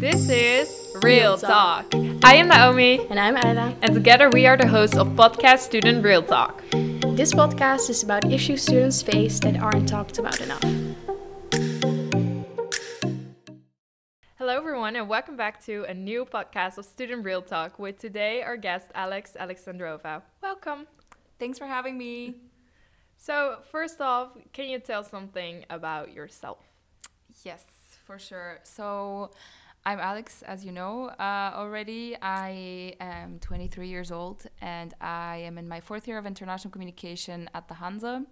This is Real Talk. I am Naomi. And I'm Ayla. And together we are the hosts of podcast Student Real Talk. This podcast is about issues students face that aren't talked about enough. Hello everyone and welcome back to a new podcast of Student Real Talk with today our guest Alex Alexandrova. Welcome. Thanks for having me. So first off, can you tell something about yourself? Yes, for sure. So I'm Alex, as you know already. I am 23 years old and I am in my fourth year of international communication at the Hanze.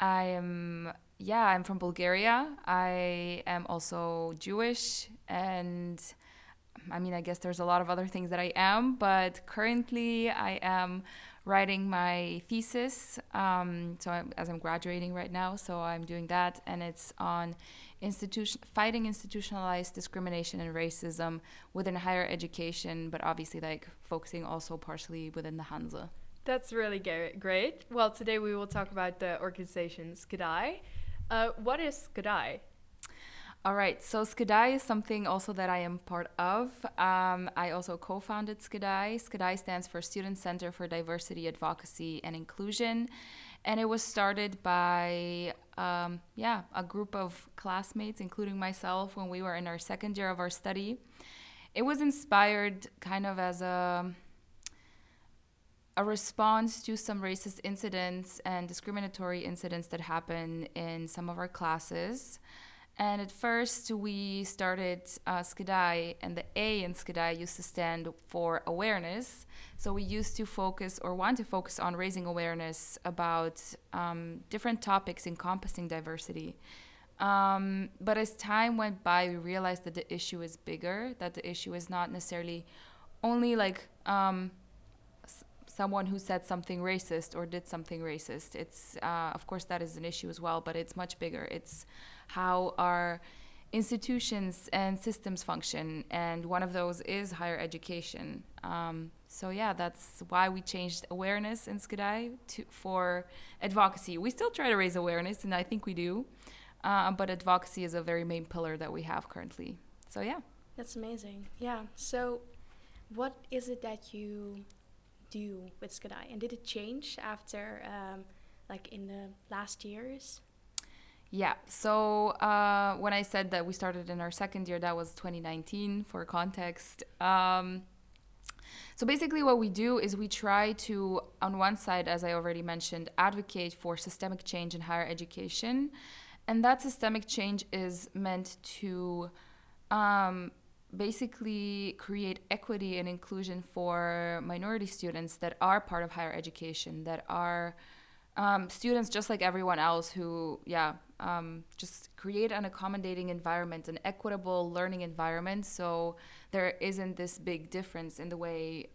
I'm from Bulgaria. I am also Jewish, and I mean, I guess there's a lot of other things that I am, but currently I am writing my thesis, as I'm graduating right now, so I'm doing that, and it's on fighting institutionalized discrimination and racism within higher education, but obviously like focusing also partially within the Hanze. That's really great. Well, today we will talk about the organization SCADI. What is SCADI? All right, so SCADI is something also that I am part of. I also co-founded SCADI. SCADI stands for Student Center for Diversity, Advocacy, and Inclusion. And it was started by a group of classmates, including myself, when we were in our second year of our study. It was inspired kind of as a response to some racist incidents and discriminatory incidents that happen in some of our classes. And at first, we started SCADI, and the A in SCADI used to stand for awareness. So we used to focus or want to focus on raising awareness about different topics encompassing diversity. But as time went by, we realized that the issue is bigger, that the issue is not necessarily only like someone who said something racist or did something racist. It's, of course, that is an issue as well, but it's much bigger. It's how our institutions and systems function, and one of those is higher education. That's why we changed awareness in SCADI for advocacy. We still try to raise awareness, and I think we do, but advocacy is a very main pillar that we have currently. So, yeah. That's amazing. Yeah. So what is it that you do with SCADI, and did it change after in the last years? Yeah, so when I said that we started in our second year, that was 2019 for context. So basically what we do is we try to, on one side, as I already mentioned, advocate for systemic change in higher education, and that systemic change is meant to basically create equity and inclusion for minority students that are part of higher education, that are students just like everyone else who, just create an accommodating environment, an equitable learning environment, so there isn't this big difference in the way,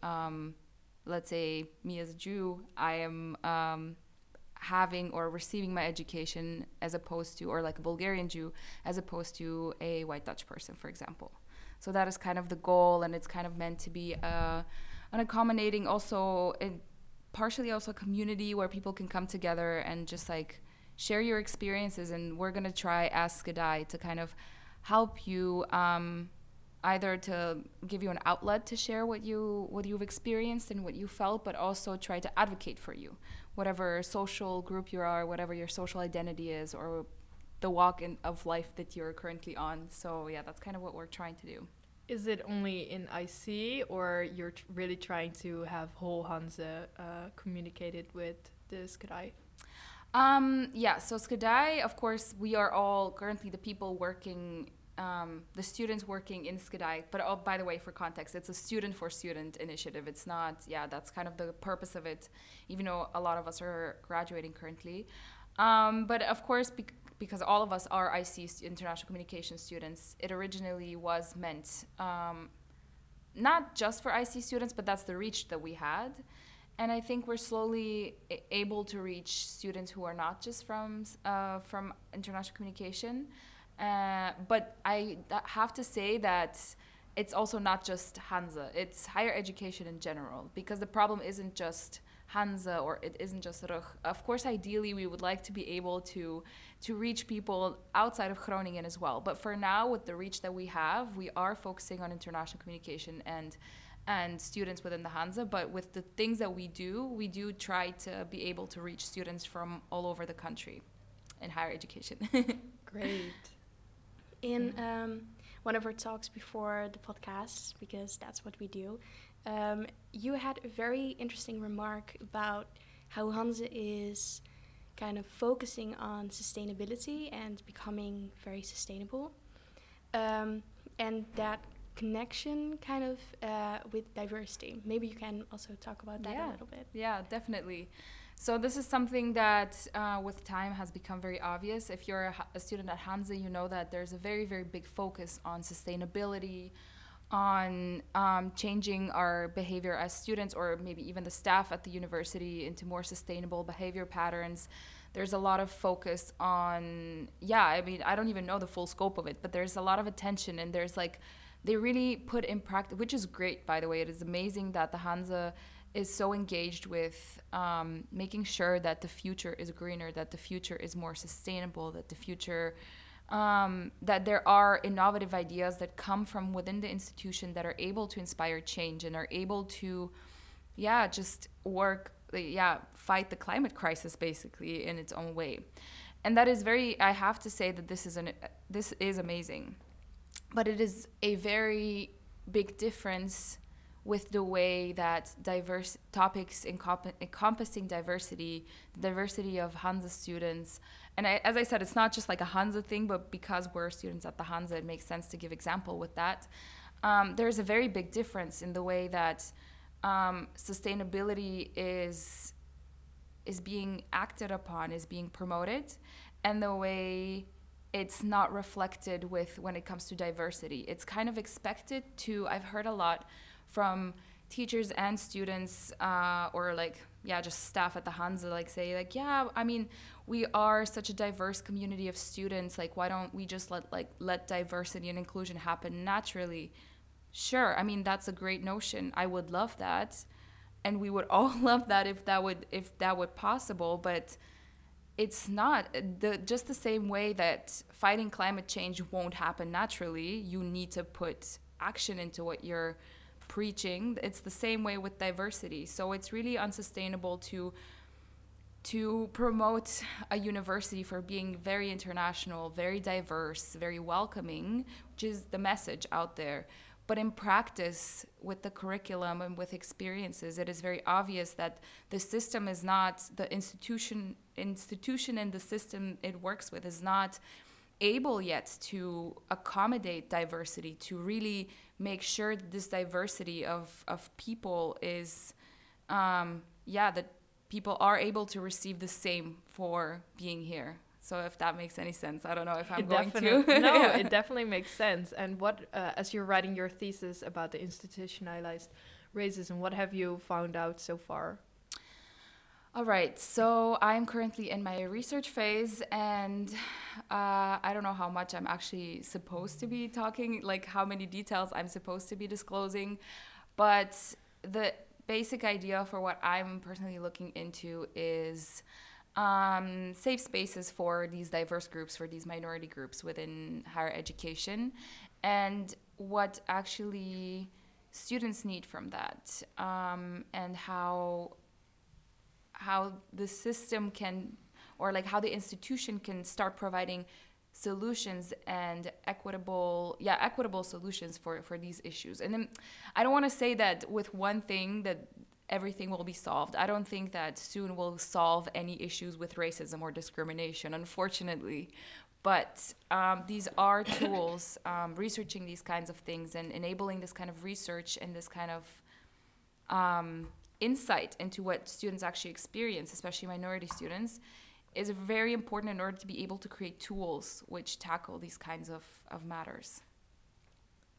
let's say, me as a Jew, I am having or receiving my education as opposed to, or like a Bulgarian Jew, as opposed to a white Dutch person, for example. So that is kind of the goal, and it's kind of meant to be an accommodating also, and partially also a community where people can come together and just like share your experiences. And we're going to try as SCADI to kind of help you either to give you an outlet to share what you've experienced and what you felt, but also try to advocate for you, whatever social group you are, whatever your social identity is, or the walk of life that you're currently on. So yeah, that's kind of what we're trying to do. Is it only in IC, or you're really trying to have whole Hanze communicated with the SCADI? So SCADI, of course, we are all currently the people working, the students working in SCADI, but oh, by the way, for context, it's a student-for-student initiative. It's not, that's kind of the purpose of it, even though a lot of us are graduating currently. But of course, because all of us are IC, international communication students, it originally was meant not just for IC students, but that's the reach that we had. And I think we're slowly able to reach students who are not just from international communication. But I have to say that it's also not just Hanze, it's higher education in general, because the problem isn't just Hanze, or it isn't just Rug. Of course, ideally, we would like to be able to reach people outside of Groningen as well. But for now, with the reach that we have, we are focusing on international communication and students within the Hanze. But with the things that we do try to be able to reach students from all over the country in higher education. Great. In one of our talks before the podcast, because that's what we do, you had a very interesting remark about how Hanze is kind of focusing on sustainability and becoming very sustainable. And that connection kind of with diversity. Maybe you can also talk about that a little bit. Yeah, definitely. So this is something that with time has become very obvious. If you're a student at Hanze, you know that there's a very, very big focus on sustainability, on changing our behavior as students, or maybe even the staff at the university, into more sustainable behavior patterns. There's a lot of focus on, I don't even know the full scope of it, but there's a lot of attention, and there's like, they really put in practice, which is great, by the way. It is amazing that the Hanze is so engaged with making sure that the future is greener, that the future is more sustainable, that the future, that there are innovative ideas that come from within the institution that are able to inspire change and are able to, fight the climate crisis basically in its own way. And that is I have to say that this is amazing, but it is a very big difference with the way that diverse topics encompassing diversity, the diversity of Hanze students. And as I said, it's not just like a Hanze thing, but because we're students at the Hanze, it makes sense to give example with that. There's a very big difference in the way that sustainability is being acted upon, is being promoted, and the way it's not reflected with when it comes to diversity. It's kind of expected to, I've heard a lot from teachers and students just staff at the Hanze we are such a diverse community of students, like why don't we just let diversity and inclusion happen naturally? Sure, I mean that's a great notion. I would love that, and we would all love that if that would possible, but it's not just the same way that fighting climate change won't happen naturally. You need to put action into what you're preaching. It's the same way with diversity. So it's really unsustainable to promote a university for being very international, very diverse, very welcoming, which is the message out there. But in practice, with the curriculum and with experiences, it is very obvious that the system is not, the institution and the system it works with is not able yet to accommodate diversity, to really make sure that this diversity of people is, that people are able to receive the same for being here. So if that makes any sense, I don't know if I'm going to. No, it definitely makes sense. And what, as you're writing your thesis about the institutionalized racism, what have you found out so far? All right, so I'm currently in my research phase, and I don't know how much I'm actually supposed to be talking, like how many details I'm supposed to be disclosing, but the basic idea for what I'm personally looking into is safe spaces for these diverse groups, for these minority groups within higher education, and what actually students need from that, and how the system can, or like how the institution can start providing solutions and equitable solutions for these issues. And then I don't want to say that with one thing that everything will be solved. I don't think that soon we'll solve any issues with racism or discrimination, unfortunately. But these are tools, researching these kinds of things and enabling this kind of research and this kind of insight into what students actually experience, especially minority students, is very important in order to be able to create tools which tackle these kinds of matters.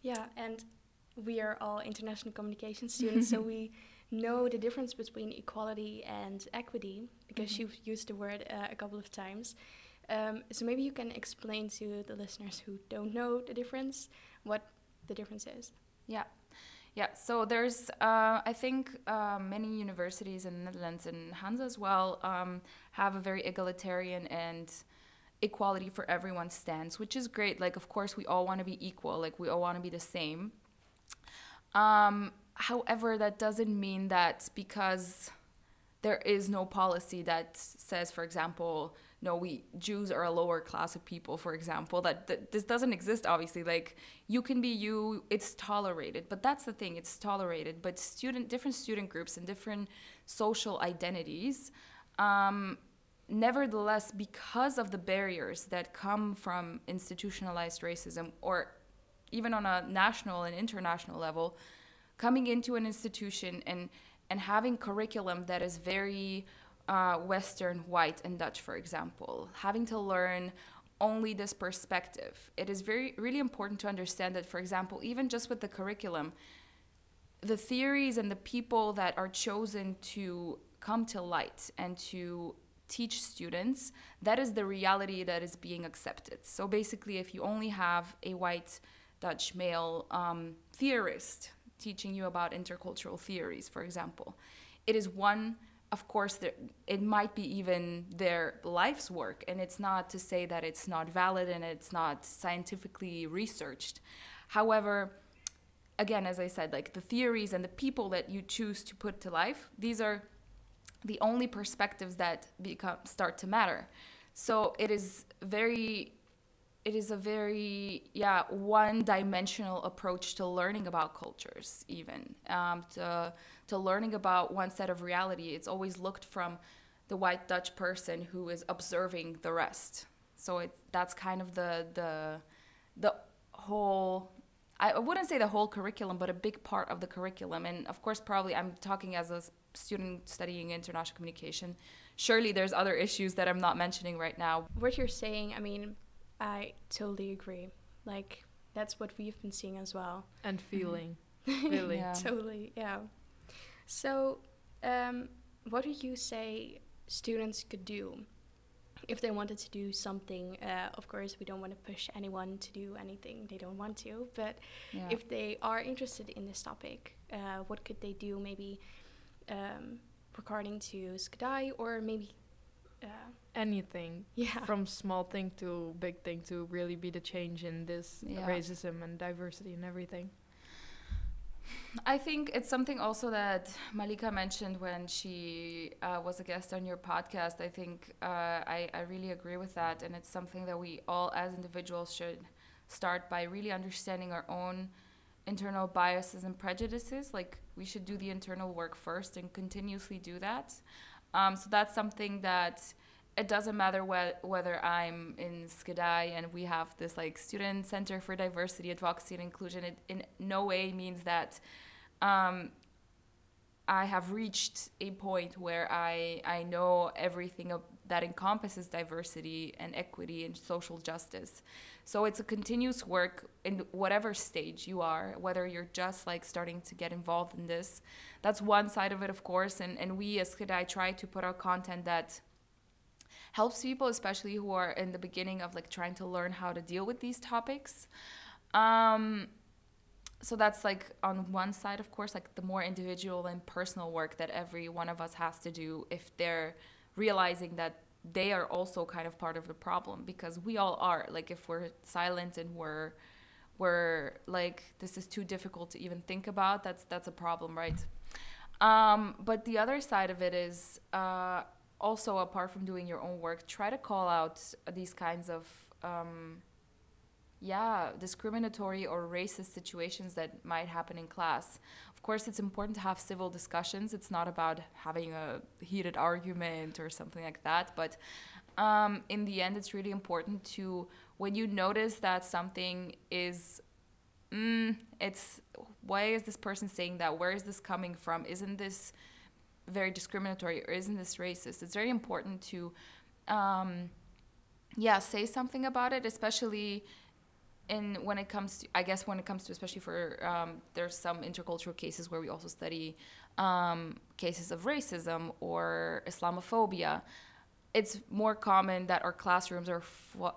Yeah, and we are all international communication students, so we know the difference between equality and equity, because you've used the word a couple of times. So maybe you can explain to the listeners who don't know the difference, what the difference is. Yeah. Yeah, so there's, I think, many universities in the Netherlands and Hanze as well have a very egalitarian and equality for everyone stance, which is great. Like, of course, we all want to be equal. Like, we all want to be the same. However, that doesn't mean that because there is no policy that says, for example, no, we Jews are a lower class of people, for example, this doesn't exist, obviously. Like, you can be you, it's tolerated. But that's the thing, it's tolerated. But different student groups and different social identities, nevertheless, because of the barriers that come from institutionalized racism, or even on a national and international level, coming into an institution and having curriculum that is very Western, white, and Dutch, for example, having to learn only this perspective. It is really important to understand that, for example, even just with the curriculum, the theories and the people that are chosen to come to light and to teach students, that is the reality that is being accepted. So basically, if you only have a white Dutch male theorist teaching you about intercultural theories, for example, it is one. Of course, it might be even their life's work, and it's not to say that it's not valid and it's not scientifically researched. However, again, as I said, like the theories and the people that you choose to put to life, these are the only perspectives that start to matter. So it is a very one-dimensional approach to learning about cultures, even to learning about one set of reality. It's always looked from the white Dutch person who is observing the rest. So that's kind of the whole. I wouldn't say the whole curriculum, but a big part of the curriculum. And of course, probably I'm talking as a student studying international communication. Surely there's other issues that I'm not mentioning right now. What you're saying, I mean, I totally agree. Like, that's what we've been seeing as well. And feeling. Mm-hmm. Really. Yeah. Totally, yeah. So, what do you say students could do if they wanted to do something? Of course, we don't want to push anyone to do anything they don't want to. But if they are interested in this topic, what could they do maybe regarding to SCADI or maybe... anything, from small thing to big thing, to really be the change in this racism and diversity and everything. I think it's something also that Malika mentioned when she was a guest on your podcast. I think I really agree with that, and it's something that we all as individuals should start by really understanding our own internal biases and prejudices. Like, we should do the internal work first and continuously do that. So that's something that it doesn't matter whether I'm in SCADI and we have this like Student Center for Diversity, Advocacy and Inclusion. It in no way means that I have reached a point where I know everything that encompasses diversity and equity and social justice. So it's a continuous work in whatever stage you are, whether you're just like starting to get involved in this. That's one side of it, of course. And we as SCADI try to put out content that helps people, especially who are in the beginning of like trying to learn how to deal with these topics. So that's like on one side, of course, like the more individual and personal work that every one of us has to do if they're realizing that they are also kind of part of the problem, because we all are. Like, if we're silent and we're like, this is too difficult to even think about, that's a problem, right? But the other side of it is also, apart from doing your own work, try to call out these kinds of discriminatory or racist situations that might happen in class. Of course, it's important to have civil discussions. It's not about having a heated argument or something like that. But in the end, it's really important to, when you notice that something is, why is this person saying that? Where is this coming from? Isn't this very discriminatory or isn't this racist? It's very important to, say something about it, especially... And when it comes to, especially for, there's some intercultural cases where we also study cases of racism or Islamophobia. it's more common that our classrooms are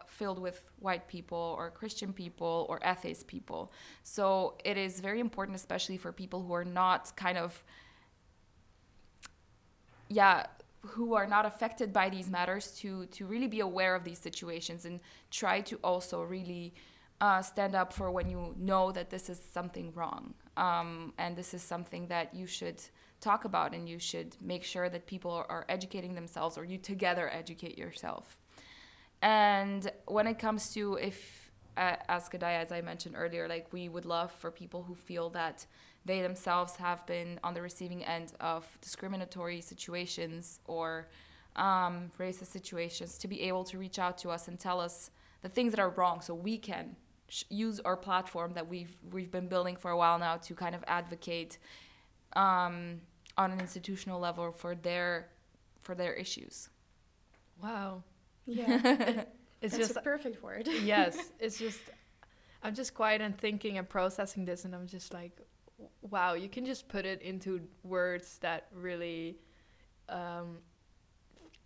filled with white people or Christian people or atheist people. So it is very important, especially for people who are not kind of, who are not affected by these matters, to really be aware of these situations and try to also really stand up for when you know that this is something wrong. And this is something that you should talk about, and you should make sure that people are educating themselves, or you together educate yourself. And when it comes to, if as SCADI, as I mentioned earlier, like, we would love for people who feel that they themselves have been on the receiving end of discriminatory situations or racist situations to be able to reach out to us and tell us the things that are wrong, so we can use our platform that we've been building for a while now to kind of advocate on an institutional level for their issues. Wow. Yeah. It's just a perfect word. Yes. It's just, I'm just quiet and thinking and processing this, and I'm just like, wow, you can just put it into words that really,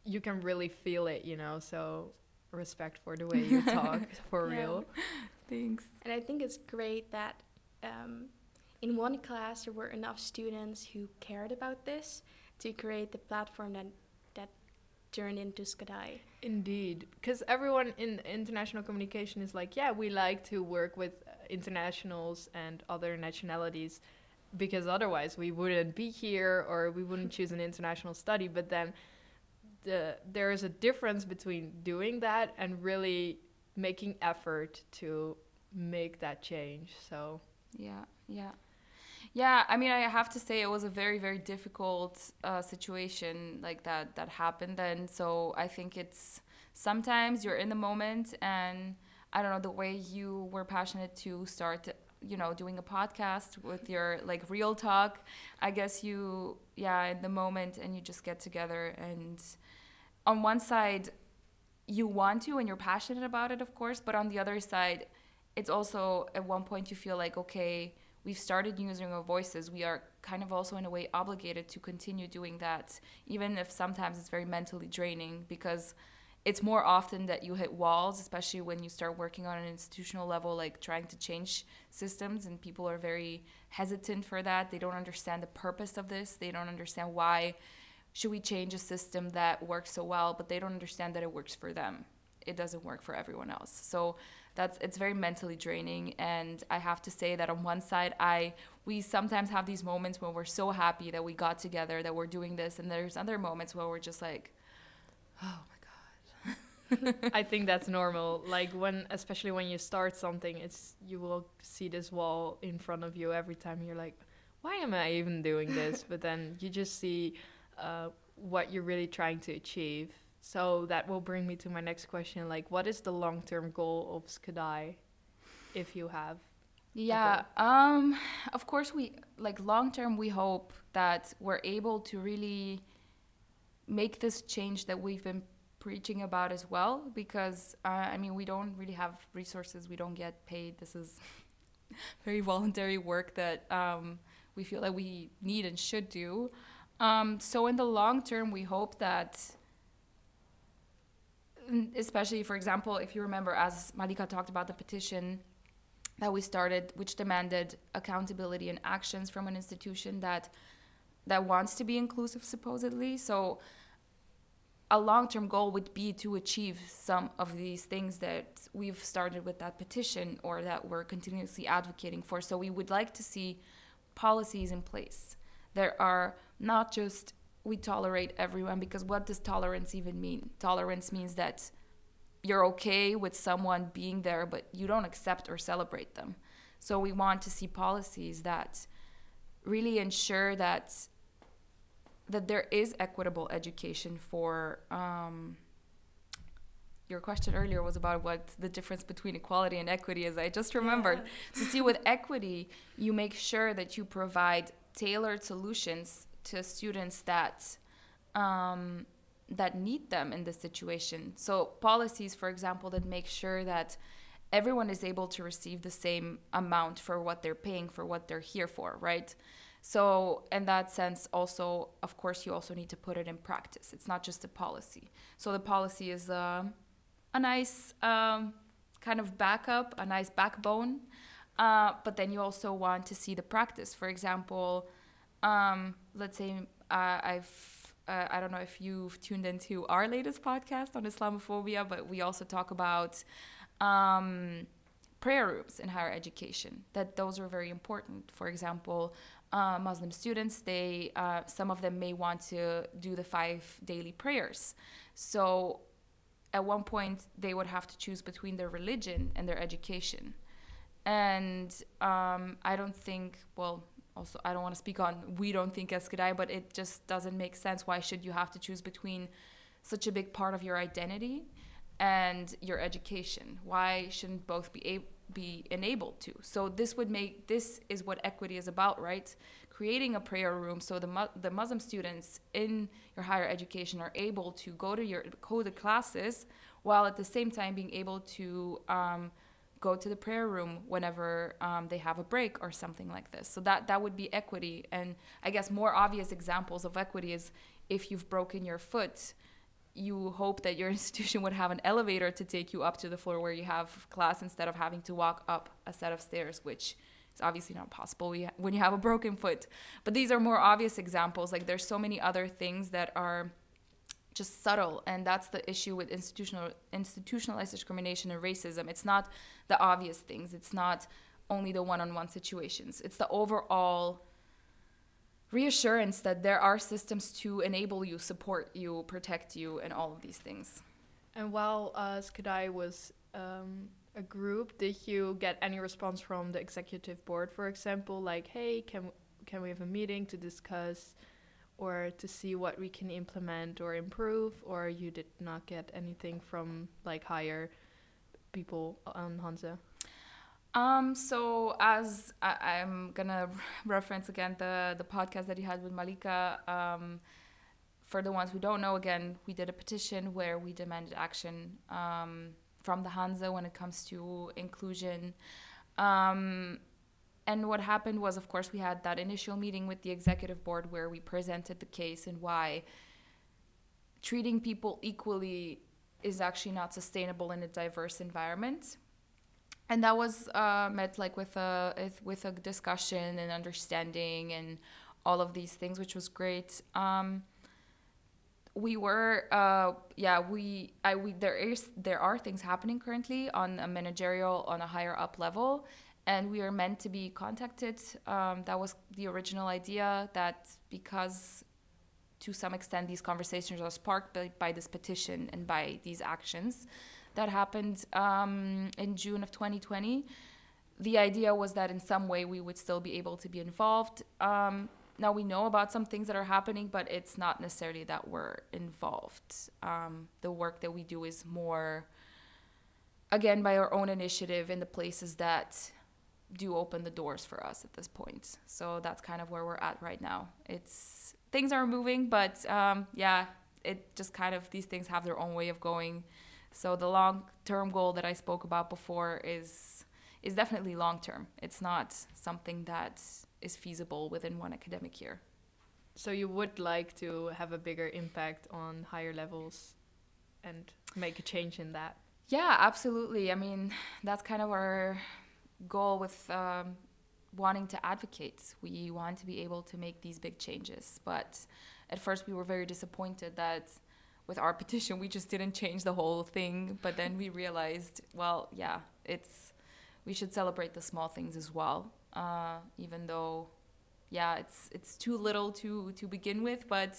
you can really feel it, you know, so respect for the way you talk, for real. Thanks. And I think it's great that in one class there were enough students who cared about this to create the platform that turned into SCADI. Indeed, because everyone in international communication is like, yeah, we like to work with internationals and other nationalities, because otherwise we wouldn't be here, or we wouldn't choose an international study. But then there is a difference between doing that and really making effort to make that change. So yeah, I mean, I have to say it was a very, very difficult situation like that happened. And so I think it's, sometimes you're in the moment, and I don't know, the way you were passionate to start, you know, doing a podcast with your like real talk, I guess you, in the moment, and you just get together, and on one side you want to and you're passionate about it, of course, but on the other side, it's also at one point you feel like, okay, we've started using our voices. We are kind of also in a way obligated to continue doing that, even if sometimes it's very mentally draining, because it's more often that you hit walls, especially when you start working on an institutional level, like trying to change systems, and people are very hesitant for that. They don't understand the purpose of this. They don't understand why should we change a system that works so well, but they don't understand that it works for them. It doesn't work for everyone else. So it's very mentally draining. And I have to say that on one side, we sometimes have these moments when we're so happy that we got together, that we're doing this. And there's other moments where we're just like, oh my I think that's normal. Like especially when you start something, you will see this wall in front of you every time. You're like, why am I even doing this? But then you just see what you're really trying to achieve. So that will bring me to my next question. Like, what is the long-term goal of SCADI, if you have? Yeah. Of course, we like long-term. We hope that we're able to really make this change that we've been preaching about as well, because I mean, we don't really have resources, we don't get paid. This is very voluntary work that we feel that we need and should do. So in the long term, we hope that, especially, for example, if you remember, as Malika talked about the petition that we started, which demanded accountability and actions from an institution that wants to be inclusive, supposedly. So a long-term goal would be to achieve some of these things that we've started with that petition, or that we're continuously advocating for. So we would like to see policies in place. There are not just, we tolerate everyone, because what does tolerance even mean? Tolerance means that you're okay with someone being there, but you don't accept or celebrate them. So we want to see policies that really ensure that there is equitable education for, your question earlier was about what the difference between equality and equity is. I just remembered. Yeah. So see, with equity, you make sure that you provide tailored solutions to students that need them in this situation. So policies, for example, that make sure that everyone is able to receive the same amount for what they're paying, for what they're here for, right? So in that sense, also, of course, you also need to put it in practice. It's not just a policy. So the policy is a nice kind of backup, a nice backbone. But then you also want to see the practice. For example, let's say I don't know if you've tuned into our latest podcast on Islamophobia, but we also talk about prayer rooms in higher education, that those are very important. For example, Muslim students, they some of them may want to do the 5 daily prayers. So at one point, they would have to choose between their religion and their education. And I don't think, well, also, I don't want to speak on, we don't think as SCADI, but it just doesn't make sense. Why should you have to choose between such a big part of your identity and your education? Why shouldn't both be enabled to? So this is what equity is about, right? Creating a prayer room so the Muslim students in your higher education are able to go to your code classes, while at the same time being able to go to the prayer room whenever they have a break or something like this. So that would be equity. And I guess more obvious examples of equity is if you've broken your foot, you hope that your institution would have an elevator to take you up to the floor where you have class instead of having to walk up a set of stairs, which is obviously not possible when you have a broken foot. But these are more obvious examples. Like there's so many other things that are just subtle, and that's the issue with institutionalized discrimination and racism. It's not the obvious things. It's not only the one-on-one situations. It's the overall reassurance that there are systems to enable you, support you, protect you, and all of these things. And while SCADI was a group, did you get any response from the executive board, for example, like, hey, can we have a meeting to discuss or to see what we can implement or improve? Or you did not get anything from like higher people on Hanze? So as I'm gonna reference again the podcast that he had with Malika, for the ones who don't know, again, we did a petition where we demanded action from the Hanze when it comes to inclusion. And what happened was, of course, we had that initial meeting with the executive board where we presented the case and why treating people equally is actually not sustainable in a diverse environment. And that was met like with a discussion and understanding and all of these things, which was great. We were there are things happening currently on a higher up level, and we are meant to be contacted. That was the original idea, that because to some extent these conversations are sparked by this petition and by these actions that happened in June of 2020. The idea was that in some way we would still be able to be involved. Now we know about some things that are happening, but it's not necessarily that we're involved. The work that we do is more, again, by our own initiative in the places that do open the doors for us at this point. So that's kind of where we're at right now. Things are moving, but it just kind of, these things have their own way of going. So the long-term goal that I spoke about before is definitely long-term. It's not something that is feasible within one academic year. So you would like to have a bigger impact on higher levels and make a change in that? Yeah, absolutely. I mean, that's kind of our goal with wanting to advocate. We want to be able to make these big changes. But at first we were very disappointed that with our petition, we just didn't change the whole thing. But then we realized, we should celebrate the small things as well. Even though, it's too little to begin with, but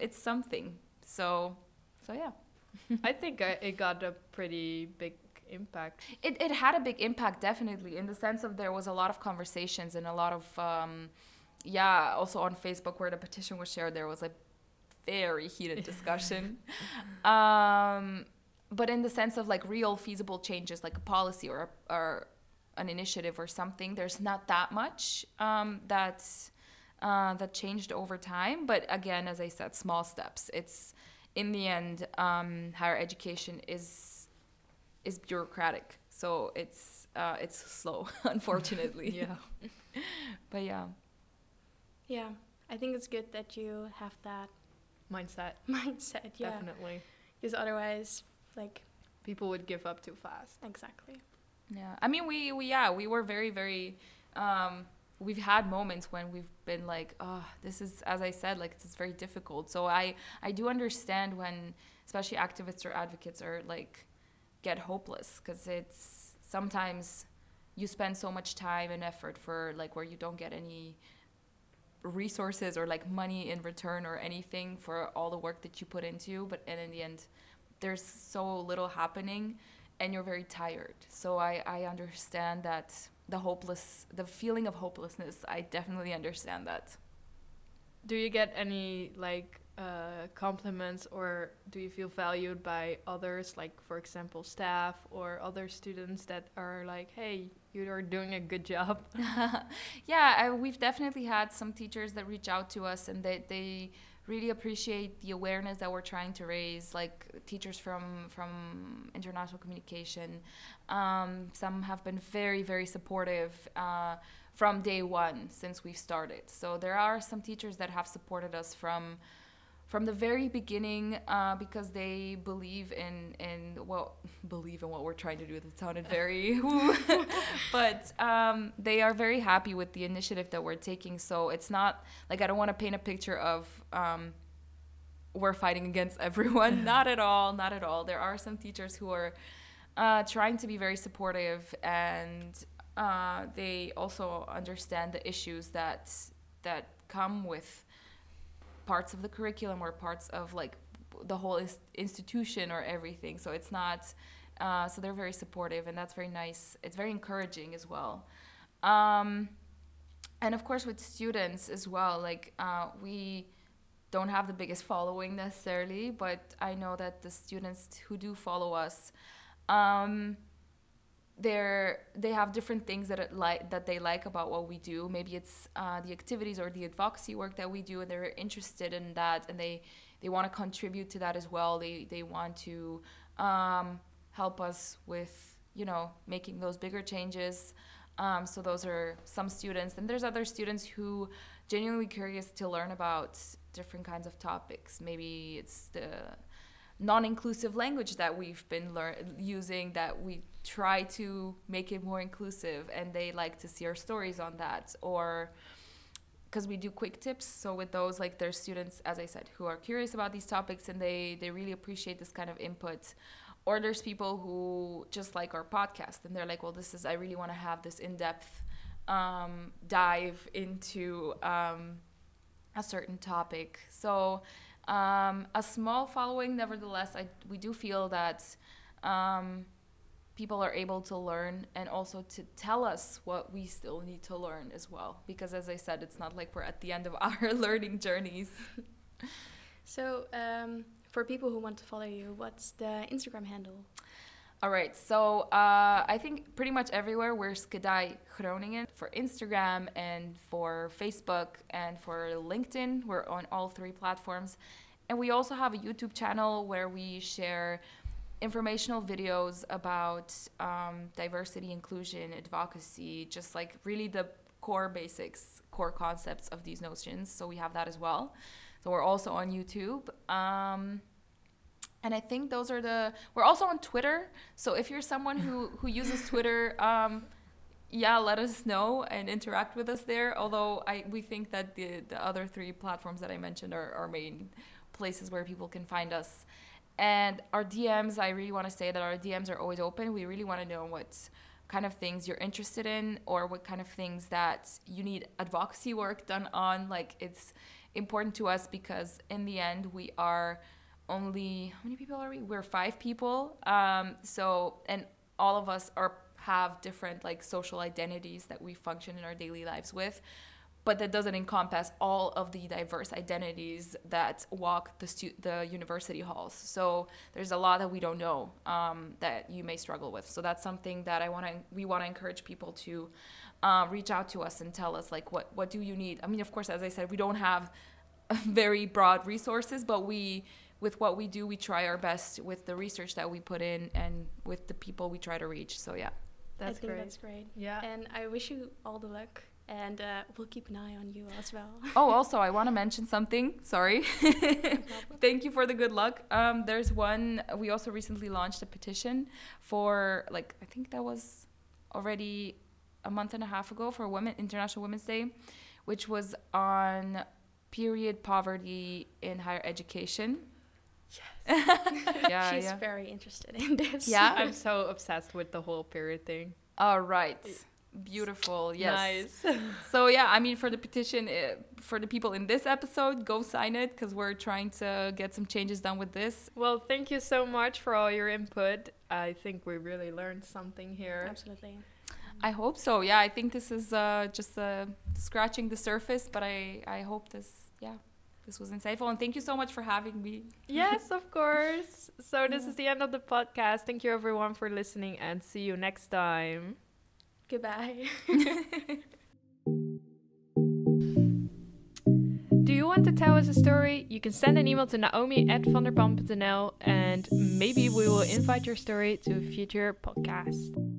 it's something. So. I think it got a pretty big impact. It had a big impact, definitely, in the sense of there was a lot of conversations and a lot of, also on Facebook where the petition was shared, there was a very heated discussion, but in the sense of like real feasible changes, like a policy or an initiative or something, there's not that much that changed over time. But again, as I said, small steps. It's in the end, higher education is bureaucratic, so it's slow, unfortunately. But yeah. Yeah, I think it's good that you have that mindset, yeah. Definitely. Because otherwise, like, people would give up too fast. Exactly. Yeah. I mean, we were very, very, we've had moments when we've been like, oh, this is, as I said, like, it's very difficult. So I do understand when, especially activists or advocates are like, get hopeless, because it's sometimes you spend so much time and effort for like where you don't get any resources or like money in return or anything for all the work that you put into, and in the end there's so little happening and you're very tired. So I understand that the feeling of hopelessness, I definitely understand that. Do you get any like compliments, or do you feel valued by others, like for example staff or other students that are like, hey, you are doing a good job? Yeah, we've definitely had some teachers that reach out to us and they really appreciate the awareness that we're trying to raise, like teachers from international communication. Some have been very, very supportive from day one since we've started. So there are some teachers that have supported us from the very beginning, because they believe in what we're trying to do. That sounded very, but they are very happy with the initiative that we're taking. So it's not like, I don't want to paint a picture of we're fighting against everyone. Not at all. There are some teachers who are trying to be very supportive, and they also understand the issues that come with parts of the curriculum or parts of like the whole institution or everything. So it's not, so they're very supportive, and that's very nice. It's very encouraging as well. And of course with students as well, like we don't have the biggest following necessarily, but I know that the students who do follow us, they have different things that they like about what we do. Maybe it's the activities or the advocacy work that we do, and they're interested in that, and they want to contribute to that as well. They want to help us with, you know, making those bigger changes. So those are some students, and there's other students who genuinely curious to learn about different kinds of topics. Maybe it's the non-inclusive language that we've been using, that we try to make it more inclusive, and they like to see our stories on that, or because we do quick tips. So with those, like, there's students, as I said, who are curious about these topics, and they really appreciate this kind of input. Or there's people who just like our podcast, and they're like, well, I really want to have this in-depth dive into a certain topic. So a small following, nevertheless, we do feel that people are able to learn, and also to tell us what we still need to learn as well. Because as I said, it's not like we're at the end of our learning journeys. So for people who want to follow you, what's the Instagram handle? All right, so I think pretty much everywhere we're SCADI Groningen, for Instagram and for Facebook and for LinkedIn. We're on all three platforms. And we also have a YouTube channel where we share informational videos about diversity, inclusion, advocacy, just like really the core basics, core concepts of these notions. So we have that as well. So we're also on YouTube. And I think those are we're also on Twitter. So if you're someone who uses Twitter, let us know and interact with us there. Although we think that the other three platforms that I mentioned are our main places where people can find us. And our DMs, I really want to say that our DMs are always open. We really want to know what kind of things you're interested in, or what kind of things that you need advocacy work done on. Like, it's important to us, because in the end we are only, how many people are we? We're 5 people. So, and all of us have different like social identities that we function in our daily lives with, but that doesn't encompass all of the diverse identities that walk the university halls. So there's a lot that we don't know, that you may struggle with. So that's something that we want to encourage people to reach out to us and tell us, like, what do you need? I mean, of course, as I said, we don't have very broad resources, but with what we do, we try our best with the research that we put in and with the people we try to reach. So yeah, that's great. Yeah, and I wish you all the luck. And we'll keep an eye on you as well. Oh, also, I want to mention something. Sorry. Thank you for the good luck. There's one. We also recently launched a petition for, like, I think that was already a month and a half ago for Women International Women's Day, which was on period poverty in higher education. Yes. Yeah, she's very interested in this. Yeah, I'm so obsessed with the whole period thing. All right. Beautiful. Yes. Nice. So yeah, I mean, for the petition, for the people in this episode, go sign it because we're trying to get some changes done with this. Well, thank you so much for all your input. I think we really learned something here. Absolutely. I hope so. Yeah, I think this is just scratching the surface, but I hope this was insightful. And thank you so much for having me. Yes, of course. So this is the end of the podcast. Thank you everyone for listening and see you next time. Goodbye. Do you want to tell us a story? You can send an email to naomi@vanderpam.nl and maybe we will invite your story to a future podcast.